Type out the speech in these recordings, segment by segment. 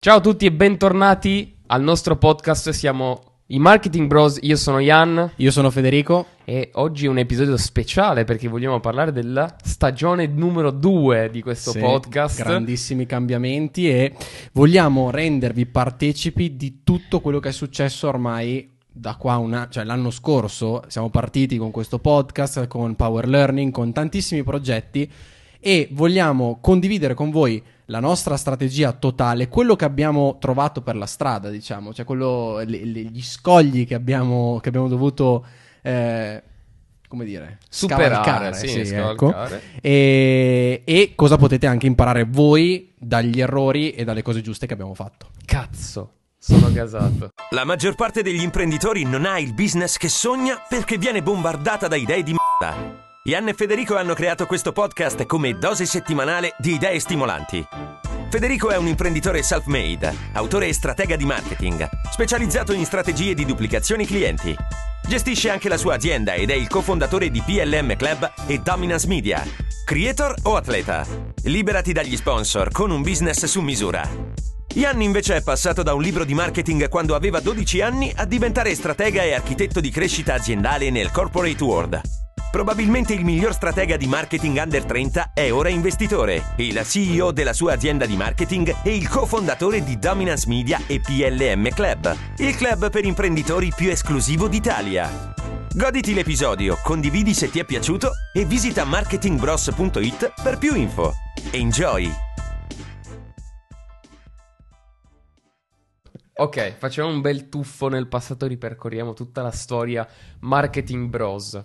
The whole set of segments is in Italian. Ciao a tutti e bentornati al nostro podcast, siamo i Marketing Bros, io sono Jan. Io sono Federico. E oggi è un episodio speciale perché vogliamo parlare della stagione numero 2 di questo podcast. Grandissimi cambiamenti e vogliamo rendervi partecipi di tutto quello che è successo ormai da qua cioè l'anno scorso. Siamo partiti con questo podcast, con Power Learning, con tantissimi progetti e vogliamo condividere con voi la nostra strategia totale, quello che abbiamo trovato per la strada, diciamo, cioè quello, gli scogli che abbiamo dovuto, come dire, superare, scavalcare. E cosa potete anche imparare voi dagli errori e dalle cose giuste che abbiamo fatto. Cazzo, sono gasato. La maggior parte degli imprenditori non ha il business che sogna perché viene bombardata da idee di merda. Jan e Federico hanno creato questo podcast come dose settimanale di idee stimolanti. Federico è un imprenditore self-made, autore e stratega di marketing, specializzato in strategie di duplicazione clienti. Gestisce anche la sua azienda ed è il cofondatore di PLM Club e Dominance Media. Creator o atleta? Liberati dagli sponsor con un business su misura. Jan invece è passato da un libro di marketing quando aveva 12 anni a diventare stratega e architetto di crescita aziendale nel corporate world. Probabilmente il miglior stratega di marketing under 30 è ora investitore, il CEO della sua azienda di marketing e il cofondatore di Dominance Media e PLM Club, il club per imprenditori più esclusivo d'Italia. Goditi l'episodio, condividi se ti è piaciuto e visita marketingbros.it per più info. Enjoy! Ok, facciamo un bel tuffo nel passato, ripercorriamo tutta la storia Marketing Bros.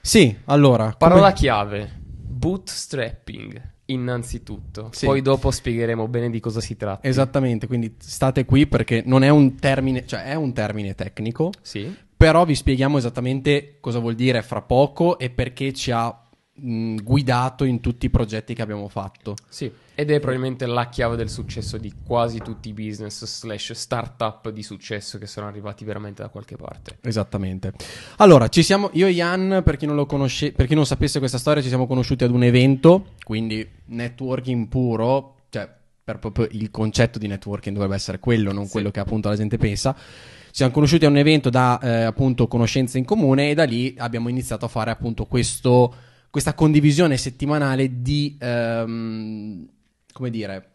Sì, allora... Parola chiave, bootstrapping, innanzitutto. Sì. Poi dopo spiegheremo bene di cosa si tratta. Esattamente, quindi state qui perché non è un termine... Cioè, è un termine tecnico, sì, però vi spieghiamo esattamente cosa vuol dire fra poco e perché ci ha guidato in tutti i progetti che abbiamo fatto. Sì, ed è probabilmente la chiave del successo di quasi tutti i business / startup di successo che sono arrivati veramente da qualche parte. Esattamente. Allora, ci siamo io e Jan, per chi non lo conosce, per chi non sapesse questa storia, ci siamo conosciuti ad un evento, quindi networking puro, cioè per proprio il concetto di networking dovrebbe essere quello, non quello che appunto la gente pensa. Ci siamo conosciuti a un evento da appunto conoscenze in comune e da lì abbiamo iniziato a fare appunto questa condivisione settimanale di, come dire,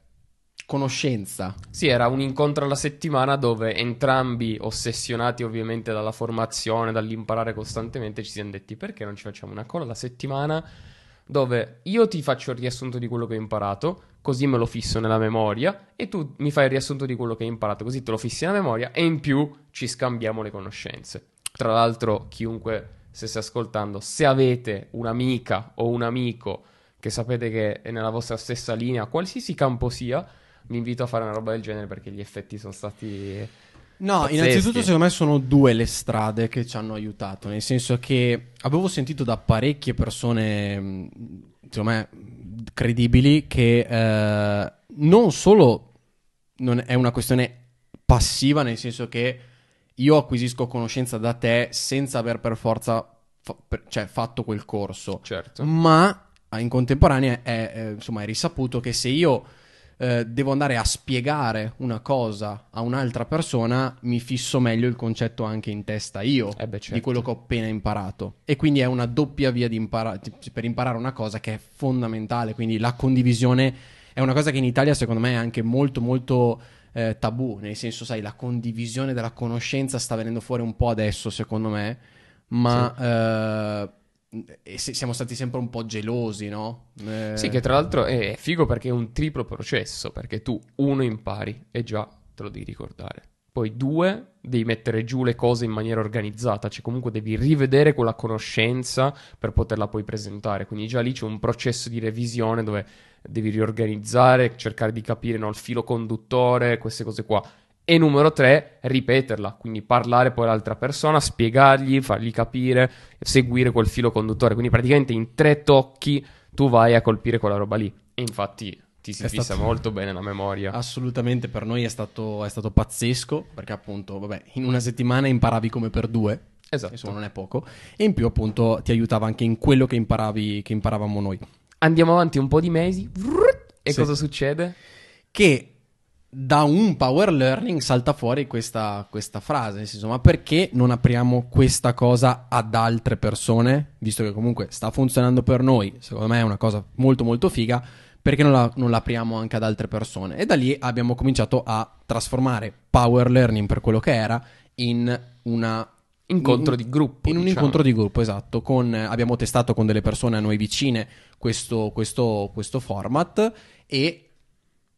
conoscenza. Sì, era un incontro alla settimana dove entrambi, ossessionati ovviamente dalla formazione, dall'imparare costantemente, ci siamo detti: perché non ci facciamo una call alla settimana dove io ti faccio il riassunto di quello che ho imparato, così me lo fisso nella memoria, e tu mi fai il riassunto di quello che hai imparato, così te lo fissi nella memoria, e in più ci scambiamo le conoscenze. Tra l'altro, chiunque... se stai ascoltando, se avete un'amica o un amico che sapete che è nella vostra stessa linea, qualsiasi campo sia, vi invito a fare una roba del genere perché gli effetti sono stati pazzeschi. Innanzitutto secondo me sono due le strade che ci hanno aiutato, nel senso che avevo sentito da parecchie persone, secondo me, credibili, che non solo non è una questione passiva, nel senso che io acquisisco conoscenza da te senza aver per forza fatto quel corso. Certo. Ma in contemporanea è risaputo che se io devo andare a spiegare una cosa a un'altra persona, mi fisso meglio il concetto anche in testa io di quello che ho appena imparato. E quindi è una doppia via di per imparare una cosa che è fondamentale. Quindi la condivisione è una cosa che in Italia secondo me è anche molto molto... tabù, nel senso, sai, la condivisione della conoscenza sta venendo fuori un po' adesso secondo me, ma siamo stati sempre un po' gelosi, no? Sì, che tra l'altro è figo perché è un triplo processo, perché tu uno impari e già te lo devi ricordare, poi due devi mettere giù le cose in maniera organizzata, cioè comunque devi rivedere quella conoscenza per poterla poi presentare, quindi già lì c'è un processo di revisione dove devi riorganizzare, cercare di capire il filo conduttore, queste cose qua. E numero 3, ripeterla, quindi parlare poi all'altra persona, spiegargli, fargli capire, seguire quel filo conduttore, quindi praticamente in 3 tocchi tu vai a colpire quella roba lì e infatti... ti si fissa molto bene la memoria. Assolutamente, per noi è stato pazzesco perché appunto, in una settimana imparavi come per 2. Esatto. Insomma, non è poco. E in più appunto ti aiutava anche in quello che imparavi, che imparavamo noi. Andiamo avanti un po' di mesi e cosa succede? Che da un power learning salta fuori questa frase, nel senso, ma perché non apriamo questa cosa ad altre persone, visto che comunque sta funzionando per noi, secondo me è una cosa molto molto figa, perché non la apriamo anche ad altre persone? E da lì abbiamo cominciato a trasformare power learning, per quello che era, in una... incontro di gruppo, in un incontro di gruppo, esatto. Abbiamo testato con delle persone a noi vicine questo format, e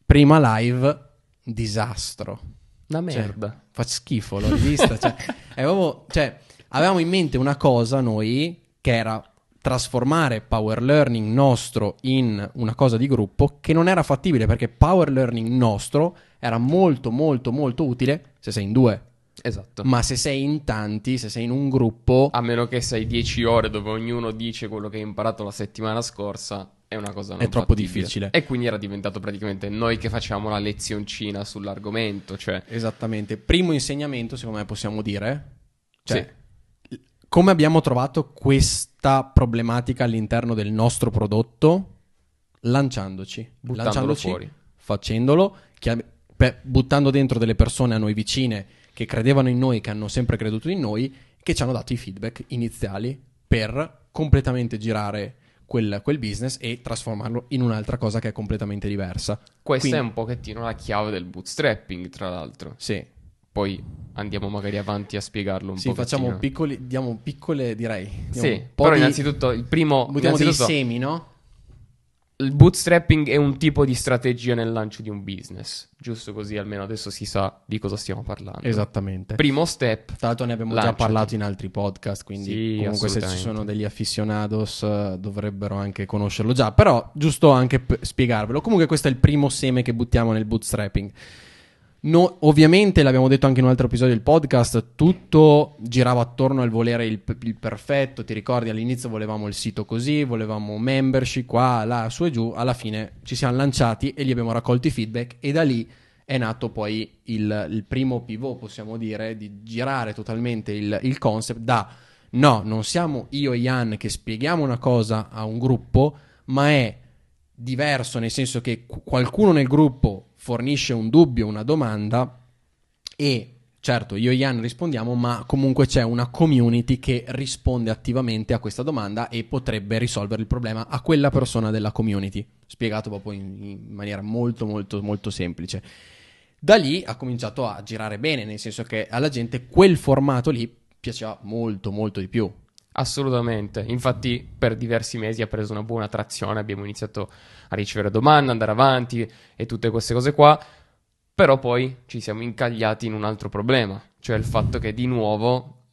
prima live, disastro, una merda, cioè, fa schifo, l'ho rivista. Avevamo in mente una cosa noi, che era trasformare power learning nostro in una cosa di gruppo, che non era fattibile, perché power learning nostro era molto molto molto utile se sei in due. Esatto. Ma se sei in tanti, se sei in un gruppo, a meno che sei 10 ore dove ognuno dice quello che hai imparato la settimana scorsa, è una cosa non troppo difficile. E quindi era diventato praticamente noi che facciamo la lezioncina sull'argomento, cioè... Esattamente. Primo insegnamento, secondo me possiamo dire, cioè, sì, come abbiamo trovato questa problematica all'interno del nostro prodotto? Buttandolo fuori, facendolo, buttando dentro delle persone a noi vicine che credevano in noi, che hanno sempre creduto in noi, che ci hanno dato i feedback iniziali per completamente girare quel business e trasformarlo in un'altra cosa che è completamente diversa. Questa è un pochettino la chiave del bootstrapping, tra l'altro. Sì. Poi andiamo magari avanti a spiegarlo un pochettino. Sì, facciamo piccole, direi. Innanzitutto il primo... buttiamo dei semi, no? Il bootstrapping è un tipo di strategia nel lancio di un business, giusto, così almeno adesso si sa di cosa stiamo parlando. Esattamente. Primo step. Tra l'altro ne abbiamo già parlato in altri podcast, quindi sì, comunque se ci sono degli aficionados dovrebbero anche conoscerlo già, però giusto anche spiegarvelo. Comunque questo è il primo seme che buttiamo nel bootstrapping. No, ovviamente l'abbiamo detto anche in un altro episodio del podcast, tutto girava attorno al volere il perfetto. Ti ricordi, all'inizio volevamo il sito così, volevamo membership qua, là, su e giù. Alla fine ci siamo lanciati e gli abbiamo raccolti feedback, e da lì è nato poi il primo pivot, possiamo dire, di girare totalmente il concept da no, non siamo io e Jan che spieghiamo una cosa a un gruppo, ma è diverso, nel senso che qualcuno nel gruppo fornisce un dubbio, una domanda, e certo io e Jan rispondiamo, ma comunque c'è una community che risponde attivamente a questa domanda e potrebbe risolvere il problema a quella persona della community, spiegato proprio in maniera molto molto molto semplice. Da lì ha cominciato a girare bene, nel senso che alla gente quel formato lì piaceva molto molto di più. Assolutamente, infatti per diversi mesi ha preso una buona trazione, abbiamo iniziato a ricevere domande, andare avanti e tutte queste cose qua, però poi ci siamo incagliati in un altro problema, cioè il fatto che di nuovo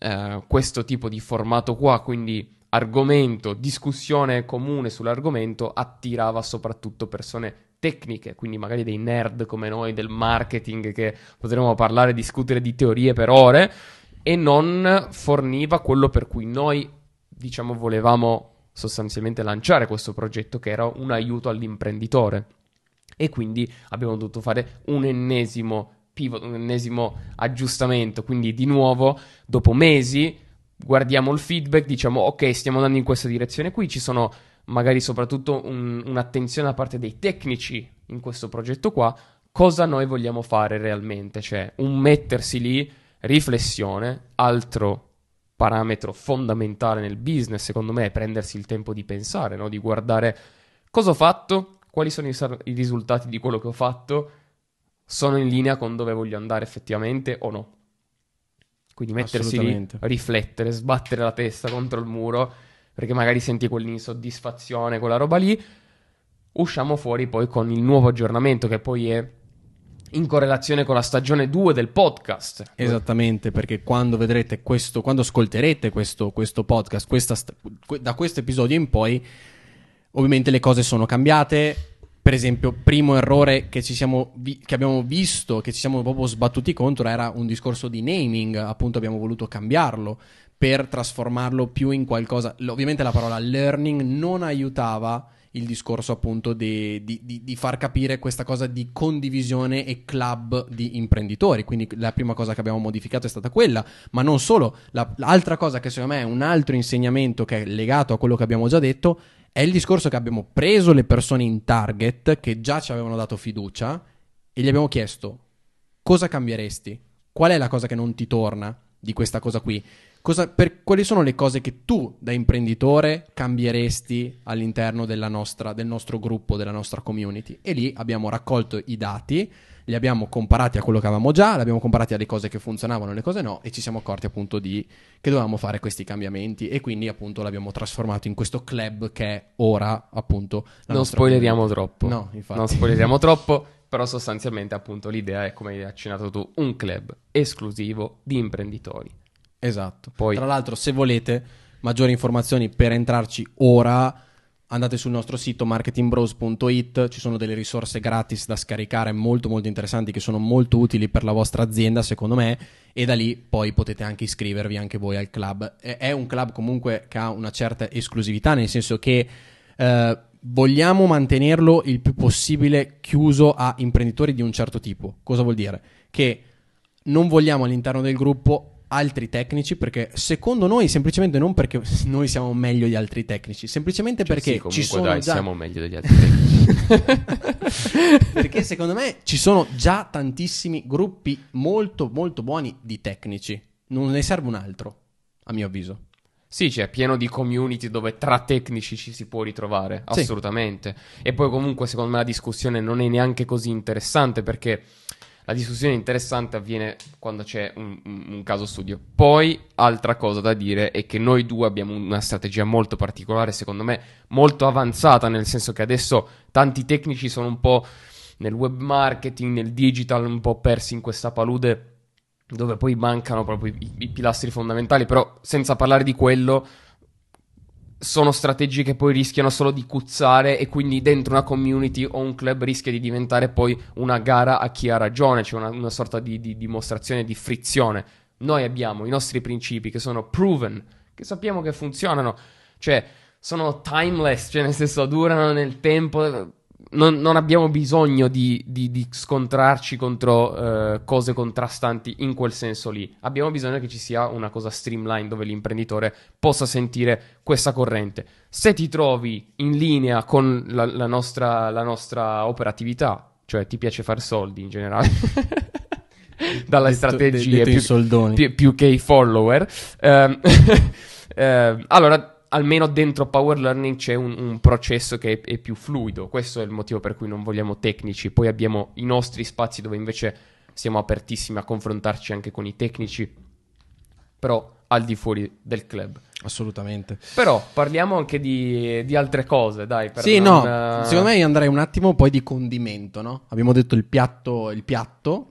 questo tipo di formato qua, quindi argomento, discussione comune sull'argomento, attirava soprattutto persone tecniche, quindi magari dei nerd come noi del marketing, che potremmo parlare e discutere di teorie per ore, e non forniva quello per cui noi, diciamo, volevamo sostanzialmente lanciare questo progetto, che era un aiuto all'imprenditore. E quindi abbiamo dovuto fare un ennesimo pivot, un ennesimo aggiustamento. Quindi di nuovo, dopo mesi, guardiamo il feedback, diciamo ok, stiamo andando in questa direzione qui, ci sono magari soprattutto un'attenzione da parte dei tecnici in questo progetto qua. Cosa noi vogliamo fare realmente? Cioè un mettersi lì, riflessione, altro parametro fondamentale nel business secondo me è prendersi il tempo di pensare, no? Di guardare cosa ho fatto, quali sono i risultati di quello che ho fatto, sono in linea con dove voglio andare effettivamente o no. Quindi mettersi lì, riflettere, sbattere la testa contro il muro, perché magari senti quell'insoddisfazione, quella roba lì, usciamo fuori poi con il nuovo aggiornamento che poi è in correlazione con la stagione 2 del podcast. Esattamente, perché quando vedrete questo, quando ascolterete questo podcast, da questo episodio in poi, ovviamente le cose sono cambiate. Per esempio, primo errore che ci siamo proprio sbattuti contro, era un discorso di naming. Appunto abbiamo voluto cambiarlo per trasformarlo più in qualcosa. Ovviamente la parola learning non aiutava il discorso appunto di far capire questa cosa di condivisione e club di imprenditori. Quindi la prima cosa che abbiamo modificato è stata quella, ma non solo. L'altra cosa che secondo me è un altro insegnamento, che è legato a quello che abbiamo già detto, è il discorso che abbiamo preso le persone in target che già ci avevano dato fiducia e gli abbiamo chiesto cosa cambieresti, qual è la cosa che non ti torna di questa cosa qui, quali sono le cose che tu da imprenditore cambieresti all'interno della del nostro gruppo, della nostra community. E lì abbiamo raccolto i dati, li abbiamo comparati a quello che avevamo già, li abbiamo comparati alle cose che funzionavano, le cose no, e ci siamo accorti appunto che dovevamo fare questi cambiamenti, e quindi appunto l'abbiamo trasformato in questo club che è ora appunto la non spoileriamo troppo. No, infatti. Non spoileriamo troppo, però sostanzialmente appunto l'idea è, come hai accennato tu, un club esclusivo di imprenditori. Esatto. Poi, tra l'altro, se volete maggiori informazioni per entrarci ora, andate sul nostro sito marketingbros.it, ci sono delle risorse gratis da scaricare molto molto interessanti, che sono molto utili per la vostra azienda secondo me, e da lì poi potete anche iscrivervi anche voi al club. È un club comunque che ha una certa esclusività, nel senso che vogliamo mantenerlo il più possibile chiuso a imprenditori di un certo tipo. Cosa vuol dire? Che non vogliamo all'interno del gruppo altri tecnici, perché secondo noi, semplicemente non perché noi siamo meglio di altri tecnici, semplicemente perché ci sono già siamo meglio degli altri tecnici perché secondo me ci sono già tantissimi gruppi molto molto buoni di tecnici, non ne serve un altro, a mio avviso. Sì, cioè, pieno di community dove tra tecnici ci si può ritrovare, sì, assolutamente. E poi comunque secondo me la discussione non è neanche così interessante, perché la discussione interessante avviene quando c'è un caso studio. Poi, altra cosa da dire è che noi due abbiamo una strategia molto particolare, secondo me molto avanzata, nel senso che adesso tanti tecnici sono un po' nel web marketing, nel digital, un po' persi in questa palude dove poi mancano proprio i pilastri fondamentali. Però, senza parlare di quello, sono strategie che poi rischiano solo di cuzzare, e quindi dentro una community o un club rischia di diventare poi una gara a chi ha ragione, cioè una sorta di dimostrazione di frizione. Noi abbiamo i nostri principi che sono proven, che sappiamo che funzionano, cioè sono timeless, cioè nel senso durano nel tempo, non abbiamo bisogno di scontrarci contro cose contrastanti in quel senso lì. Abbiamo bisogno che ci sia una cosa streamline dove l'imprenditore possa sentire questa corrente. Se ti trovi in linea con la nostra operatività, cioè ti piace far soldi in generale dalle strategie più che i follower allora almeno dentro Power Learning c'è un processo che è più fluido. Questo è il motivo per cui non vogliamo tecnici. Poi abbiamo i nostri spazi dove invece siamo apertissimi a confrontarci anche con i tecnici, però al di fuori del club. Assolutamente. Però parliamo anche di altre cose, dai. Secondo me andrei un attimo poi di condimento, no? Abbiamo detto il piatto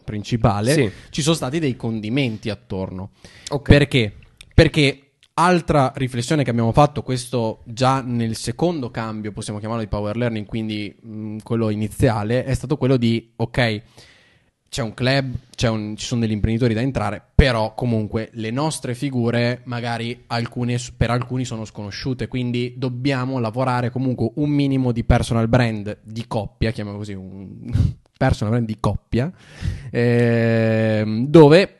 principale. Sì. Ci sono stati dei condimenti attorno. Okay. Perché altra riflessione che abbiamo fatto, questo già nel secondo cambio, possiamo chiamarlo, di Power Learning, quindi quello iniziale, è stato quello di, ok, c'è un club, ci sono degli imprenditori da entrare, però comunque le nostre figure magari per alcuni sono sconosciute, quindi dobbiamo lavorare comunque un minimo di personal brand di coppia, chiamiamo così, un personal brand di coppia, dove...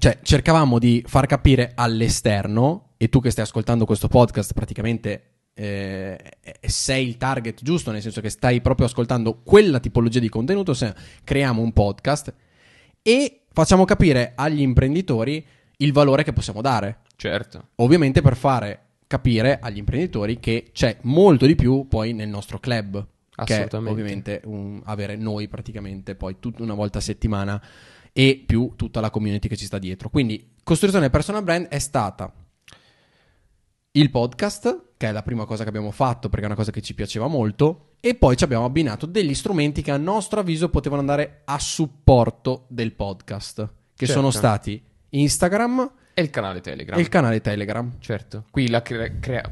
Cioè, cercavamo di far capire all'esterno, e tu che stai ascoltando questo podcast praticamente sei il target giusto, nel senso che stai proprio ascoltando quella tipologia di contenuto, se creiamo un podcast e facciamo capire agli imprenditori il valore che possiamo dare. Certo. Ovviamente per fare capire agli imprenditori che c'è molto di più poi nel nostro club. Assolutamente. Che ovviamente avere noi praticamente poi tutta una volta a settimana, e più tutta la community che ci sta dietro. Quindi costruzione del personal brand è stata il podcast, che è la prima cosa che abbiamo fatto perché è una cosa che ci piaceva molto, e poi ci abbiamo abbinato degli strumenti che a nostro avviso potevano andare a supporto del podcast, che certo, sono stati Instagram e il canale Telegram. Certo. Qui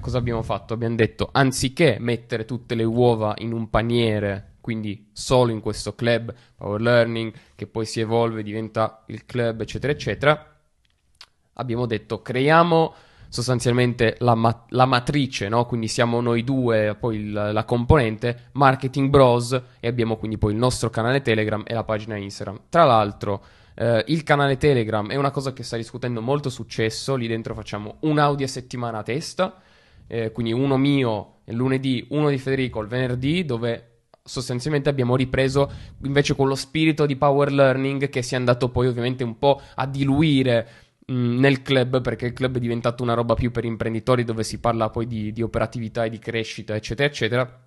cosa abbiamo fatto? Abbiamo detto, anziché mettere tutte le uova in un paniere, quindi solo in questo club Power Learning, che poi si evolve, diventa il club, eccetera, eccetera, abbiamo detto creiamo sostanzialmente la matrice, no? Quindi siamo noi due, poi la componente Marketing Bros, e abbiamo quindi poi il nostro canale Telegram e la pagina Instagram. Tra l'altro il canale Telegram è una cosa che sta riscutendo molto successo, lì dentro facciamo un audio a settimana a testa, quindi uno mio il lunedì, uno di Federico il venerdì, dove sostanzialmente abbiamo ripreso invece con lo spirito di Power Learning, che si è andato poi ovviamente un po' a diluire nel club, perché il club è diventato una roba più per imprenditori, dove si parla poi di operatività e di crescita, eccetera eccetera.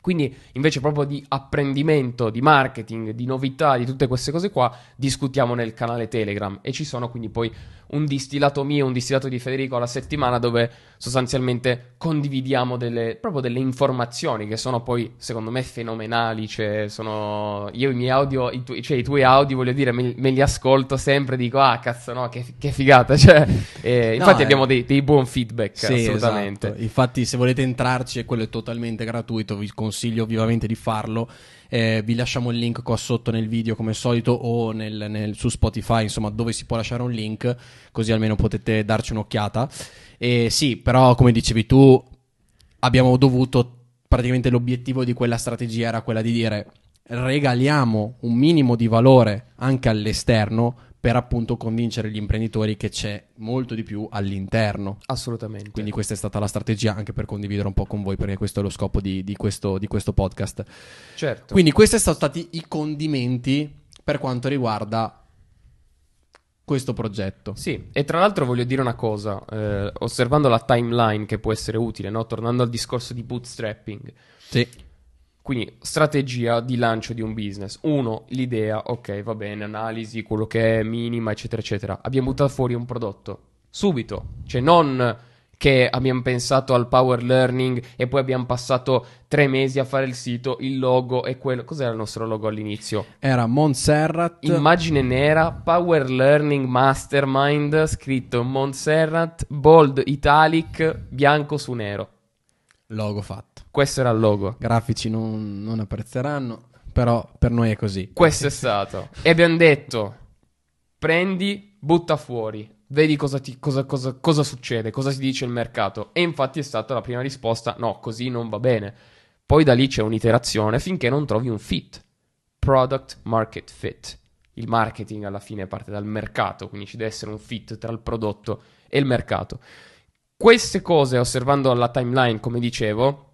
Quindi invece proprio di apprendimento, di marketing, di novità, di tutte queste cose qua, discutiamo nel canale Telegram, e ci sono quindi poi un distillato mio, un distillato di Federico alla settimana, dove sostanzialmente condividiamo proprio delle informazioni che sono poi secondo me fenomenali. Cioè, sono io i miei audio, i tuoi audio, voglio dire, me li ascolto sempre, dico ah cazzo no, che figata, cioè, infatti abbiamo dei buon feedback, sì, assolutamente, esatto. Infatti se volete entrarci, e quello è totalmente gratuito, vi consiglio vivamente di farlo. Vi lasciamo il link qua sotto nel video come al solito, o su Spotify, insomma, dove si può lasciare un link, così almeno potete darci un'occhiata. E sì, però come dicevi tu, abbiamo dovuto, praticamente l'obiettivo di quella strategia era quella di dire regaliamo un minimo di valore anche all'esterno, per appunto convincere gli imprenditori che c'è molto di più all'interno. Assolutamente. Quindi questa è stata la strategia, anche per condividere un po' con voi, perché questo è lo scopo di questo podcast. Certo. Quindi questi sono stati i condimenti per quanto riguarda questo progetto. Sì, e tra l'altro voglio dire una cosa, osservando la timeline che può essere utile, no? Tornando al discorso di bootstrapping. Sì. Quindi strategia di lancio di un business. Uno, l'idea, ok, va bene, analisi, quello che è minima, eccetera, eccetera. Abbiamo buttato fuori un prodotto subito, cioè non che abbiamo pensato al Power Learning e poi abbiamo passato 3 mesi a fare il sito, il logo e quello. Cos'era il nostro logo all'inizio? Era Montserrat. Immagine nera, Power Learning Mastermind, scritto Montserrat, bold italic, bianco su nero. Logo fatto. Questo era il logo. Grafici non apprezzeranno, però per noi è così. Questo è stato. E abbiamo detto, prendi, butta fuori, vedi cosa succede, cosa si dice il mercato. E infatti è stata la prima risposta, no, così non va bene. Poi da lì c'è un'iterazione finché non trovi un fit. Product market fit. Il marketing alla fine parte dal mercato, quindi ci deve essere un fit tra il prodotto e il mercato. Queste cose, osservando la timeline, come dicevo,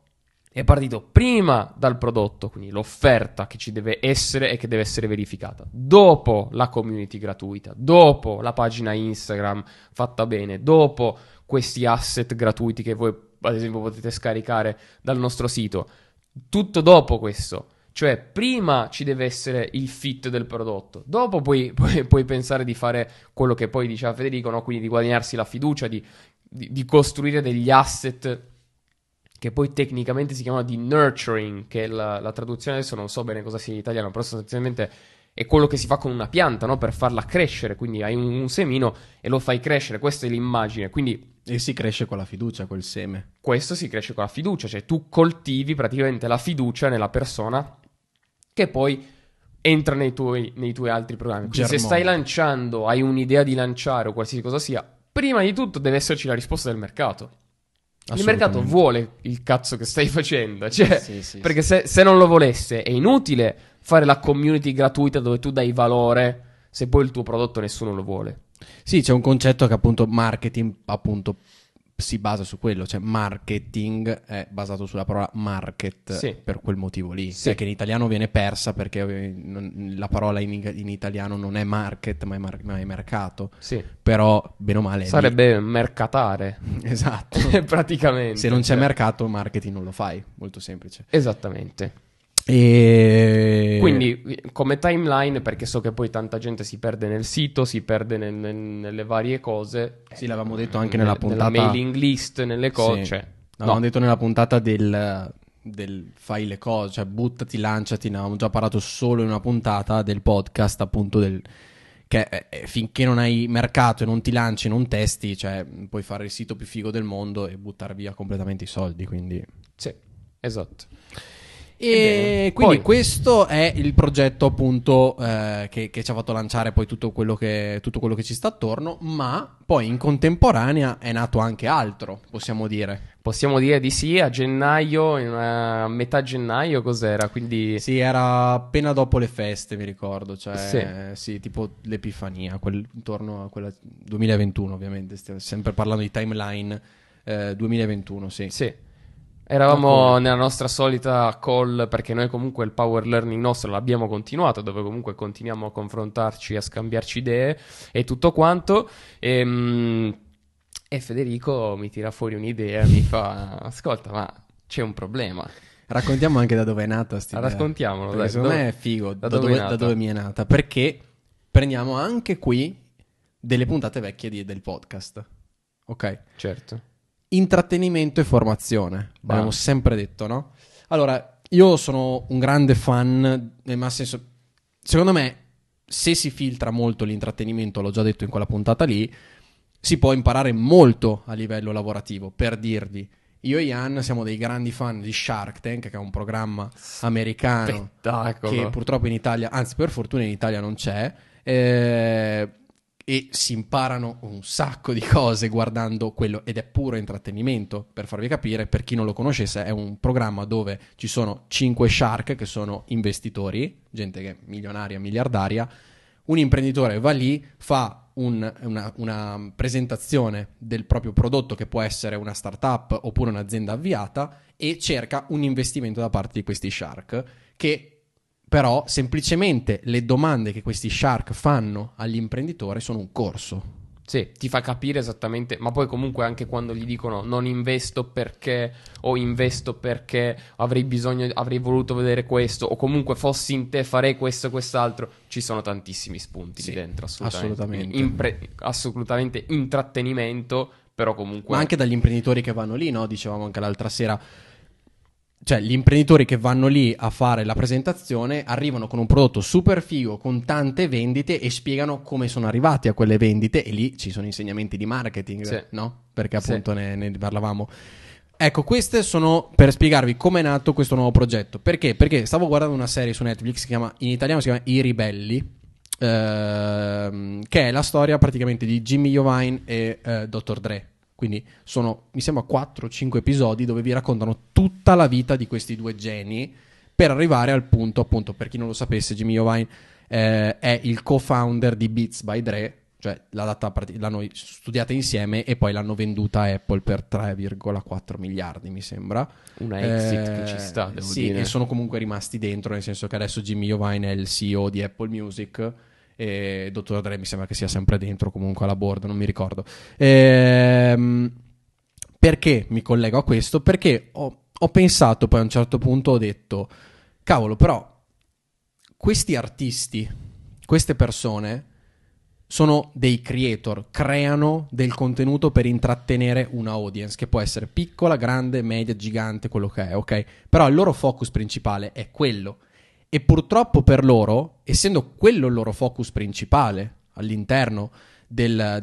è partito prima dal prodotto, quindi l'offerta che ci deve essere e che deve essere verificata, dopo la community gratuita, dopo la pagina Instagram fatta bene, dopo questi asset gratuiti che voi, ad esempio, potete scaricare dal nostro sito, tutto dopo questo. Cioè prima ci deve essere il fit del prodotto, dopo puoi pensare di fare quello che poi diceva Federico, no? Quindi di guadagnarsi la fiducia, di costruire degli asset che poi tecnicamente si chiamano di nurturing, che è la traduzione, adesso non so bene cosa sia in italiano, però sostanzialmente è quello che si fa con una pianta, no? Per farla crescere, quindi hai un semino e lo fai crescere, questa è l'immagine, quindi... E si cresce con la fiducia, col seme. Questo si cresce con la fiducia, cioè tu coltivi praticamente la fiducia nella persona che poi... entra nei tuoi altri programmi. Quindi se stai lanciando, hai un'idea di lanciare o qualsiasi cosa sia, prima di tutto deve esserci la risposta del mercato. Il mercato vuole il cazzo che stai facendo, cioè, sì, perché se non lo volesse è inutile fare la community gratuita dove tu dai valore se poi il tuo prodotto nessuno lo vuole. Sì, c'è un concetto che appunto marketing appunto si basa su quello, cioè marketing è basato sulla parola market, sì, per quel motivo lì, sì, che in italiano viene persa perché la parola in italiano non è market ma è mercato, sì, però bene o male sarebbe mercatare, esatto. Praticamente se non c'è mercato, marketing non lo fai, molto semplice, esattamente. Quindi come timeline, perché so che poi tanta gente si perde nel sito, si perde nelle varie cose. Sì, l'avevamo detto anche nella puntata, nella mailing list, nelle cose, sì, cioè, l'avevamo detto nella puntata del fai le cose, cioè buttati, lanciati. Ne avevamo già parlato solo in una puntata del podcast, appunto, che finché non hai mercato e non ti lanci, non testi, cioè puoi fare il sito più figo del mondo e buttare via completamente i soldi, quindi sì, esatto. E quindi poi, questo è il progetto appunto che ci ha fatto lanciare poi tutto quello che ci sta attorno, ma poi in contemporanea è nato anche altro, possiamo dire di sì. A gennaio, a metà gennaio, cos'era? Quindi sì, era appena dopo le feste, mi ricordo, cioè sì tipo l'Epifania, intorno a quella 2021, ovviamente stiamo sempre parlando di timeline 2021, sì. Eravamo nella nostra solita call, perché noi comunque il power learning nostro l'abbiamo continuato, dove comunque continuiamo a confrontarci, a scambiarci idee e tutto quanto. E Federico mi tira fuori un'idea, mi fa: ascolta, ma c'è un problema. Raccontiamo anche da dove è nata sta idea. Raccontiamolo, dai. Secondo me è figo da dove mi è nata, perché prendiamo anche qui delle puntate vecchie del podcast. Ok? Certo. Intrattenimento e formazione, l'abbiamo sempre detto, no? Allora, io sono un grande fan, nel senso, secondo me, se si filtra molto l'intrattenimento, l'ho già detto in quella puntata lì, si può imparare molto a livello lavorativo. Per dirvi, io e Jan siamo dei grandi fan di Shark Tank, che è un programma americano che purtroppo in Italia, anzi per fortuna in Italia, non c'è, e si imparano un sacco di cose guardando quello, ed è puro intrattenimento. Per farvi capire, per chi non lo conoscesse, è un programma dove ci sono 5 shark che sono investitori, gente che è milionaria, miliardaria. Un imprenditore va lì, fa una presentazione del proprio prodotto, che può essere una startup oppure un'azienda avviata, e cerca un investimento da parte di questi shark, che però semplicemente le domande che questi shark fanno all'imprenditore sono un corso. Sì, ti fa capire esattamente, ma poi comunque anche quando gli dicono non investo perché, o investo perché avrei voluto vedere questo, o comunque fossi in te farei questo e quest'altro, ci sono tantissimi spunti lì dentro, assolutamente. Assolutamente intrattenimento, però comunque... Ma anche dagli imprenditori che vanno lì, no? Dicevamo anche l'altra sera... Cioè, gli imprenditori che vanno lì a fare la presentazione arrivano con un prodotto super figo, con tante vendite, e spiegano come sono arrivati a quelle vendite, e lì ci sono insegnamenti di marketing, no? Perché appunto ne parlavamo. Ecco, queste sono per spiegarvi come è nato questo nuovo progetto. Perché? Perché stavo guardando una serie su Netflix, in italiano si chiama I Ribelli, che è la storia praticamente di Jimmy Iovine e Dr. Dre. Quindi sono, mi sembra, 4-5 episodi dove vi raccontano tutta la vita di questi due geni, per arrivare al punto, appunto, per chi non lo sapesse, Jimmy Iovine è il co-founder di Beats by Dre, cioè l'hanno studiata insieme e poi l'hanno venduta a Apple per 3,4 miliardi, mi sembra. Una exit che ci sta, devo dire. Sì, e sono comunque rimasti dentro, nel senso che adesso Jimmy Iovine è il CEO di Apple Music, e Dottor Dre mi sembra che sia sempre dentro comunque alla board, non mi ricordo. Perché mi collego a questo? Perché ho pensato, poi a un certo punto ho detto: cavolo, però questi artisti, queste persone sono dei creator, creano del contenuto per intrattenere una audience, che può essere piccola, grande, media, gigante, quello che è, ok? Però il loro focus principale è quello. E purtroppo per loro, essendo quello il loro focus principale all'interno della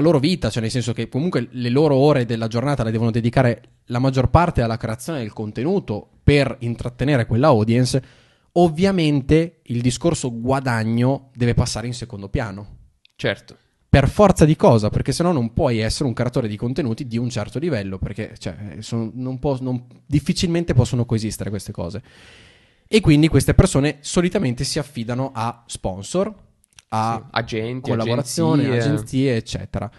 loro vita, cioè nel senso che comunque le loro ore della giornata le devono dedicare la maggior parte alla creazione del contenuto per intrattenere quella audience, ovviamente il discorso guadagno deve passare in secondo piano. Certo. Per forza di cosa, perché sennò non puoi essere un creatore di contenuti di un certo livello, perché cioè, difficilmente possono coesistere queste cose. E quindi queste persone solitamente si affidano a sponsor, a agenti, collaborazioni, agenzie, eccetera.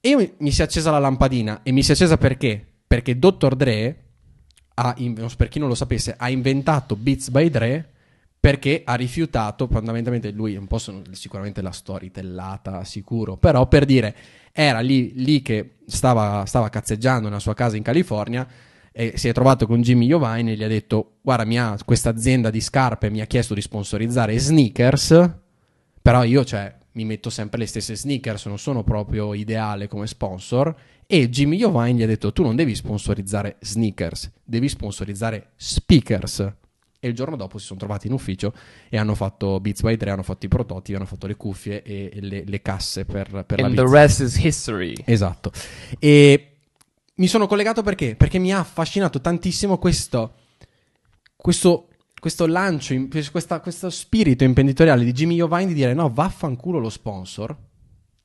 E mi si è accesa la lampadina, e mi si è accesa perché? Perché Dr. Dre, per chi non lo sapesse, ha inventato Beats by Dre perché ha rifiutato, fondamentalmente lui, un po' sicuramente la storytellata, sicuro, però per dire, era lì che stava cazzeggiando nella sua casa in California, e si è trovato con Jimmy Iovine e gli ha detto: guarda, questa azienda di scarpe mi ha chiesto di sponsorizzare sneakers, però io mi metto sempre le stesse sneakers, non sono proprio ideale come sponsor. E Jimmy Iovine gli ha detto: tu non devi sponsorizzare sneakers, devi sponsorizzare speakers. E il giorno dopo si sono trovati in ufficio e hanno fatto Beats by Dre, hanno fatto i prototipi, hanno fatto le cuffie e le casse per la Beats. And the rest is history. Esatto. E mi sono collegato perché? Perché mi ha affascinato tantissimo questo lancio, questo spirito imprenditoriale di Jimmy Iovine di dire: no, vaffanculo lo sponsor,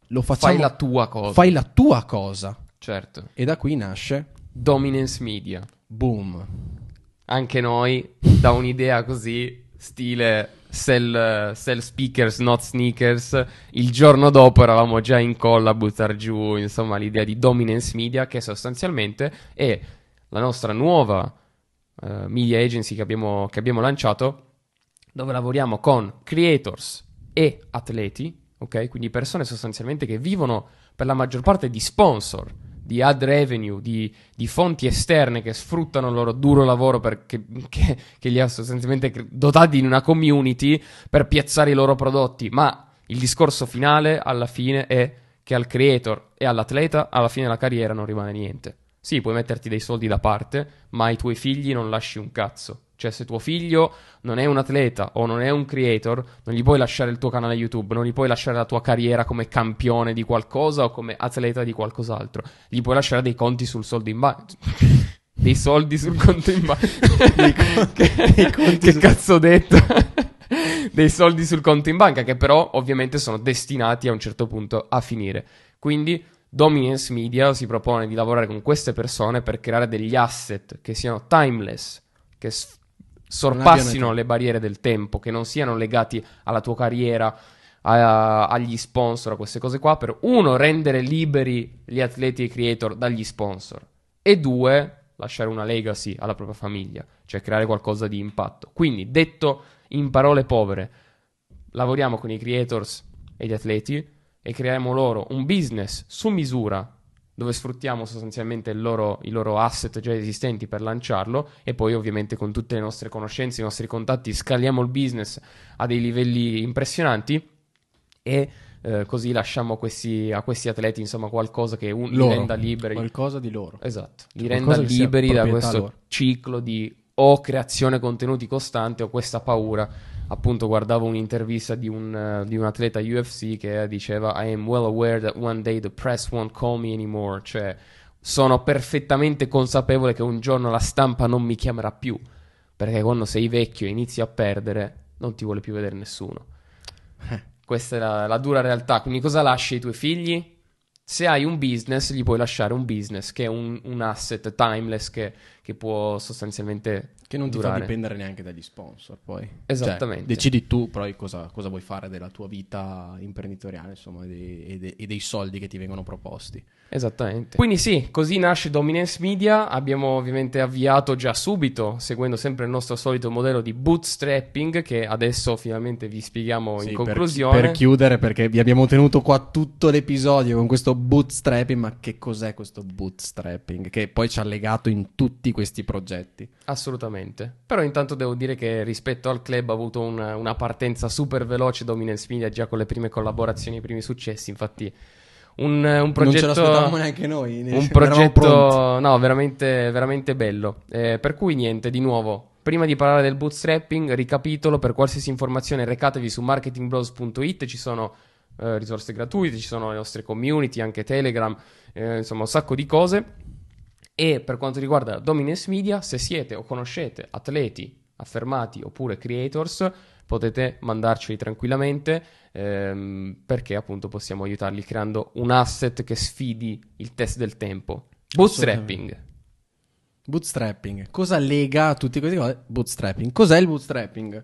lo facciamo, fai la tua cosa. Fai la tua cosa. Certo. E da qui nasce Dominance Media. Boom. Anche noi, da un'idea così, stile sell speakers, not sneakers, il giorno dopo eravamo già in call a buttar giù, insomma, l'idea di Dominance Media, che sostanzialmente è la nostra nuova media agency che abbiamo lanciato, dove lavoriamo con creators e atleti, ok? Quindi persone sostanzialmente che vivono per la maggior parte di sponsor, di ad revenue, di fonti esterne che sfruttano il loro duro lavoro che li ha sostanzialmente dotati di una community per piazzare i loro prodotti. Ma il discorso finale alla fine è che al creator e all'atleta alla fine della carriera non rimane niente. Sì, puoi metterti dei soldi da parte, ma ai tuoi figli non lasci un cazzo. Cioè, se tuo figlio non è un atleta o non è un creator, non gli puoi lasciare il tuo canale YouTube, non gli puoi lasciare la tua carriera come campione di qualcosa o come atleta di qualcos'altro. Gli puoi lasciare dei conti sul soldo in banca. Dei soldi sul conto in banca. Che cazzo ho detto? Dei soldi sul conto in banca, che però ovviamente sono destinati a un certo punto a finire. Quindi Dominance Media si propone di lavorare con queste persone per creare degli asset che siano timeless, che sorpassino le barriere del tempo, che non siano legati alla tua carriera, agli sponsor, a queste cose qua, per uno rendere liberi gli atleti e i creator dagli sponsor, e due lasciare una legacy alla propria famiglia, cioè creare qualcosa di impatto. Quindi, detto in parole povere, lavoriamo con i creators e gli atleti e creiamo loro un business su misura, dove sfruttiamo sostanzialmente i loro asset già esistenti per lanciarlo, e poi ovviamente con tutte le nostre conoscenze, i nostri contatti, scaliamo il business a dei livelli impressionanti, e così lasciamo a questi atleti, insomma, qualcosa che li renda liberi. Qualcosa di loro. Esatto, li renda liberi da questo ciclo di o creazione contenuti costante o questa paura. Appunto, guardavo un'intervista di un atleta UFC che diceva "I am well aware that one day the press won't call me anymore", cioè sono perfettamente consapevole che un giorno la stampa non mi chiamerà più, perché quando sei vecchio e inizi a perdere non ti vuole più vedere nessuno. Questa è la dura realtà. Quindi cosa lasci ai tuoi figli? Se hai un business, gli puoi lasciare un business che è un asset timeless che può sostanzialmente che non ti durare. Fa dipendere neanche dagli sponsor, poi. Esattamente. Cioè, decidi tu poi cosa vuoi fare della tua vita imprenditoriale, insomma, e dei soldi che ti vengono proposti. Esattamente. Quindi sì, così nasce Dominance Media. Abbiamo ovviamente avviato già subito, seguendo sempre il nostro solito modello di bootstrapping, che adesso finalmente vi spieghiamo in conclusione. Per chiudere, perché vi abbiamo tenuto qua tutto l'episodio con questo bootstrapping, ma che cos'è questo bootstrapping? Che poi ci ha legato in tutti questi progetti. Assolutamente. Però intanto devo dire che rispetto al club ha avuto una partenza super veloce Dominance Media, già con le prime collaborazioni, i primi successi. Infatti un progetto, non ce l'aspettavamo neanche noi, un progetto veramente, veramente bello, per cui niente, di nuovo, prima di parlare del bootstrapping, ricapitolo: per qualsiasi informazione recatevi su marketingbros.it, ci sono risorse gratuite, ci sono le nostre community, anche Telegram, insomma un sacco di cose. E per quanto riguarda Dominance Media, se siete o conoscete atleti affermati oppure creators, potete mandarceli tranquillamente, perché appunto possiamo aiutarli creando un asset che sfidi il test del tempo. Bootstrapping. Bootstrapping. Cosa lega tutti questi cose? Bootstrapping. Cos'è il bootstrapping?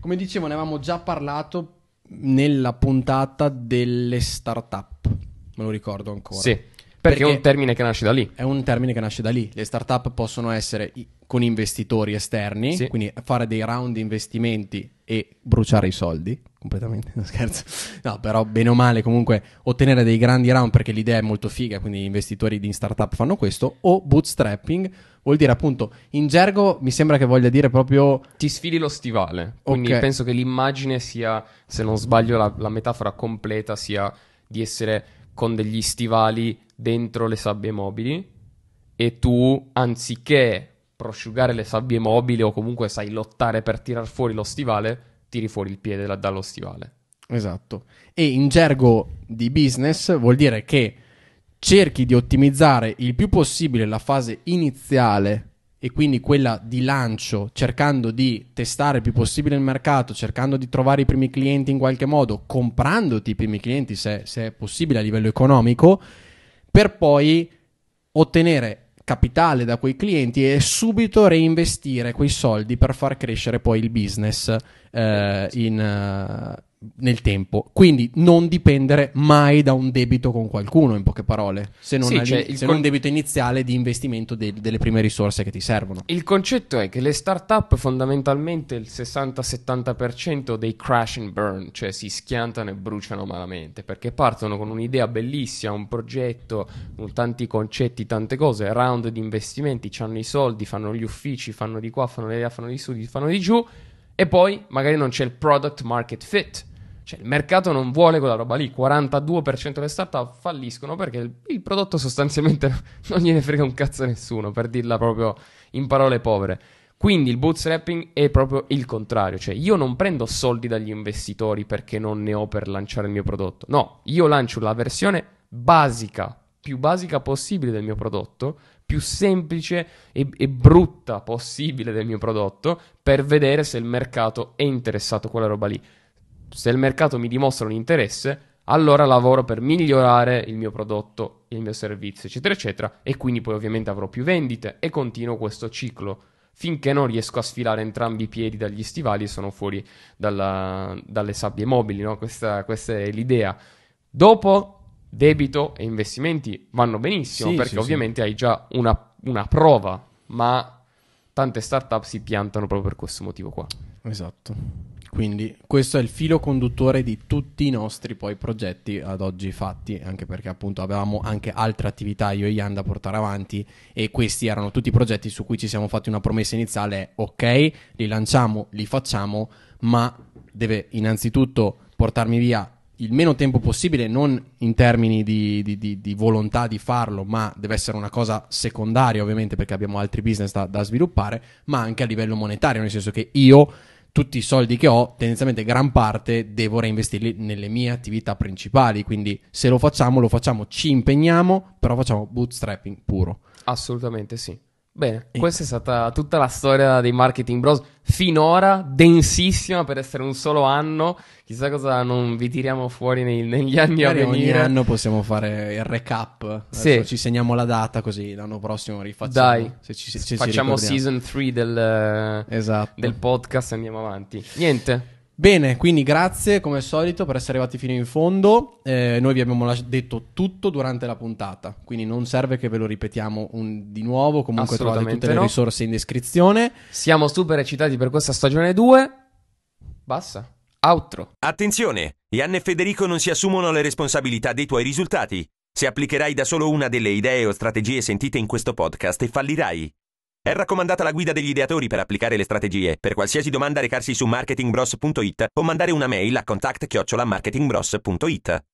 Come dicevo, ne avevamo già parlato nella puntata delle startup, me lo ricordo ancora. Sì. Perché è un termine che nasce da lì. È un termine che nasce da lì. Le startup possono essere con investitori esterni, sì, quindi fare dei round di investimenti e bruciare i soldi completamente, non scherzo. No, però bene o male comunque ottenere dei grandi round, perché l'idea è molto figa, quindi gli investitori di startup fanno questo. O bootstrapping vuol dire, appunto, in gergo mi sembra che voglia dire proprio ti sfidi lo stivale. Quindi penso che l'immagine sia, se non sbaglio, la metafora completa sia di essere con degli stivali dentro le sabbie mobili, e tu, anziché prosciugare le sabbie mobili o comunque sai lottare per tirar fuori lo stivale, tiri fuori il piede dallo stivale. Esatto. E in gergo di business vuol dire che cerchi di ottimizzare il più possibile la fase iniziale, e quindi quella di lancio, cercando di testare il più possibile il mercato, cercando di trovare i primi clienti in qualche modo, comprandoti i primi clienti se è possibile a livello economico, per poi ottenere capitale da quei clienti e subito reinvestire quei soldi per far crescere poi il business nel tempo, quindi non dipendere mai da un debito con qualcuno, in poche parole, se non, un debito iniziale di investimento delle prime risorse che ti servono. Il concetto è che le startup fondamentalmente il 60-70% dei crash and burn, cioè si schiantano e bruciano malamente, perché partono con un'idea bellissima, un progetto, tanti concetti, tante cose, round di investimenti, c'hanno i soldi, fanno gli uffici, fanno di qua, fanno di là, fanno di su, fanno di giù, e poi magari non c'è il product market fit. Cioè il mercato non vuole quella roba lì. 42% delle startup falliscono perché il prodotto sostanzialmente non gliene frega un cazzo a nessuno, per dirla proprio in parole povere. Quindi il bootstrapping è proprio il contrario. Cioè io non prendo soldi dagli investitori perché non ne ho per lanciare il mio prodotto. No, io lancio la versione basica, più basica possibile del mio prodotto, più semplice e brutta possibile del mio prodotto, per vedere se il mercato è interessato a quella roba lì. Se il mercato mi dimostra un interesse, allora lavoro per migliorare il mio prodotto, il mio servizio, eccetera eccetera, e quindi poi ovviamente avrò più vendite e continuo questo ciclo finché non riesco a sfilare entrambi i piedi dagli stivali e sono fuori dalle sabbie mobili, no? Questa è l'idea. Dopo debito e investimenti vanno benissimo, sì, perché sì, ovviamente sì, hai già una prova, ma tante startup si piantano proprio per questo motivo qua. Esatto. Quindi questo è il filo conduttore di tutti i nostri poi progetti ad oggi fatti, anche perché appunto avevamo anche altre attività io e Jan da portare avanti, e questi erano tutti i progetti su cui ci siamo fatti una promessa iniziale: ok, li lanciamo, li facciamo, ma deve innanzitutto portarmi via il meno tempo possibile, non in termini di volontà di farlo, ma deve essere una cosa secondaria ovviamente, perché abbiamo altri business da sviluppare, ma anche a livello monetario, nel senso che io tutti i soldi che ho, tendenzialmente gran parte, devo reinvestirli nelle mie attività principali. Quindi se lo facciamo, lo facciamo, ci impegniamo, però facciamo bootstrapping puro. Assolutamente sì. Bene, questa è stata tutta la storia dei Marketing Bros, finora densissima per essere un solo anno. Chissà cosa non vi tiriamo fuori negli anni a venire. Ogni anno possiamo fare il recap, sì. Ci segniamo la data, così l'anno prossimo rifacciamo. Dai, se facciamo season 3 del podcast e andiamo avanti. Niente. Bene, quindi grazie come al solito per essere arrivati fino in fondo. Noi vi abbiamo detto tutto durante la puntata, quindi non serve che ve lo ripetiamo di nuovo. Comunque trovate tutte le risorse in descrizione. Siamo super eccitati per questa stagione 2. Basta. Outro. Attenzione, Jan e Federico non si assumono le responsabilità dei tuoi risultati. Se applicherai da solo una delle idee o strategie sentite in questo podcast e fallirai. È raccomandata la guida degli ideatori per applicare le strategie. Per qualsiasi domanda recarsi su marketingbros.it o mandare una mail a contact@marketingbros.it.